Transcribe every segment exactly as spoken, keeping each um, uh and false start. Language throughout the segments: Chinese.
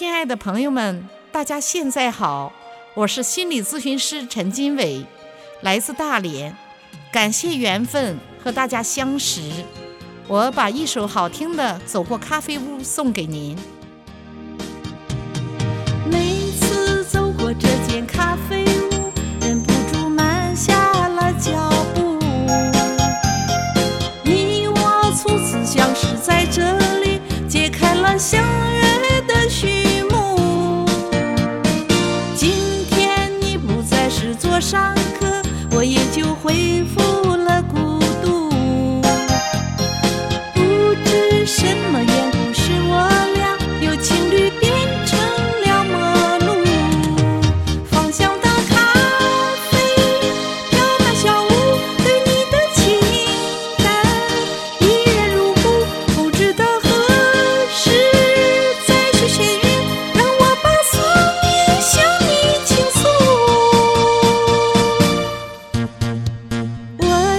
亲爱的朋友们，大家现在好，我是心理咨询师陈金伟，来自大连，感谢缘分和大家相识。我把一首好听的《走过咖啡屋》送给您。每次走过这间咖啡屋，忍不住慢下了脚步。你我初次相识在这里，揭开了相约的序幕。今天你不再是座上客，我也就恢复了孤独。什么缘故使我俩由情侣变成了陌路？芳香的咖啡，飘满小屋对你的情感，依然如故，不知道何时再续前缘，让我把思念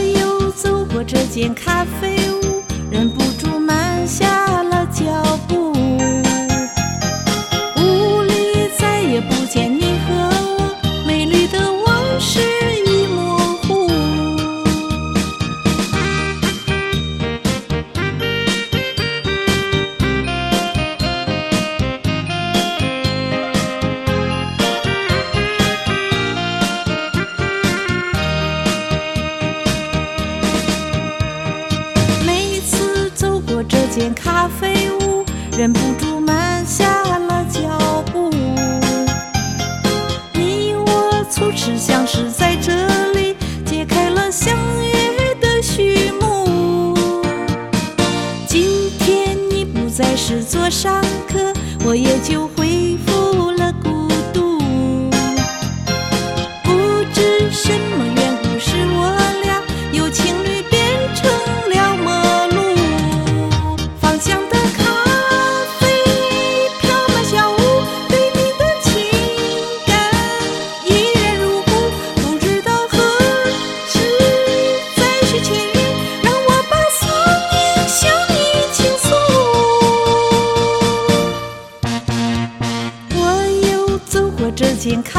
向你倾诉。我又走过这间咖啡屋，忍不住慢下了脚步，屋里再也不见你和我，美丽的往事已模糊。每次走过这间咖啡屋，忍不住慢下了脚步。你我初次相识在这里，揭开了相约的序幕。今天你不再是座上客，我也就恢复了孤独。不知什么缘故使我俩有情侣变成了陌路。健康。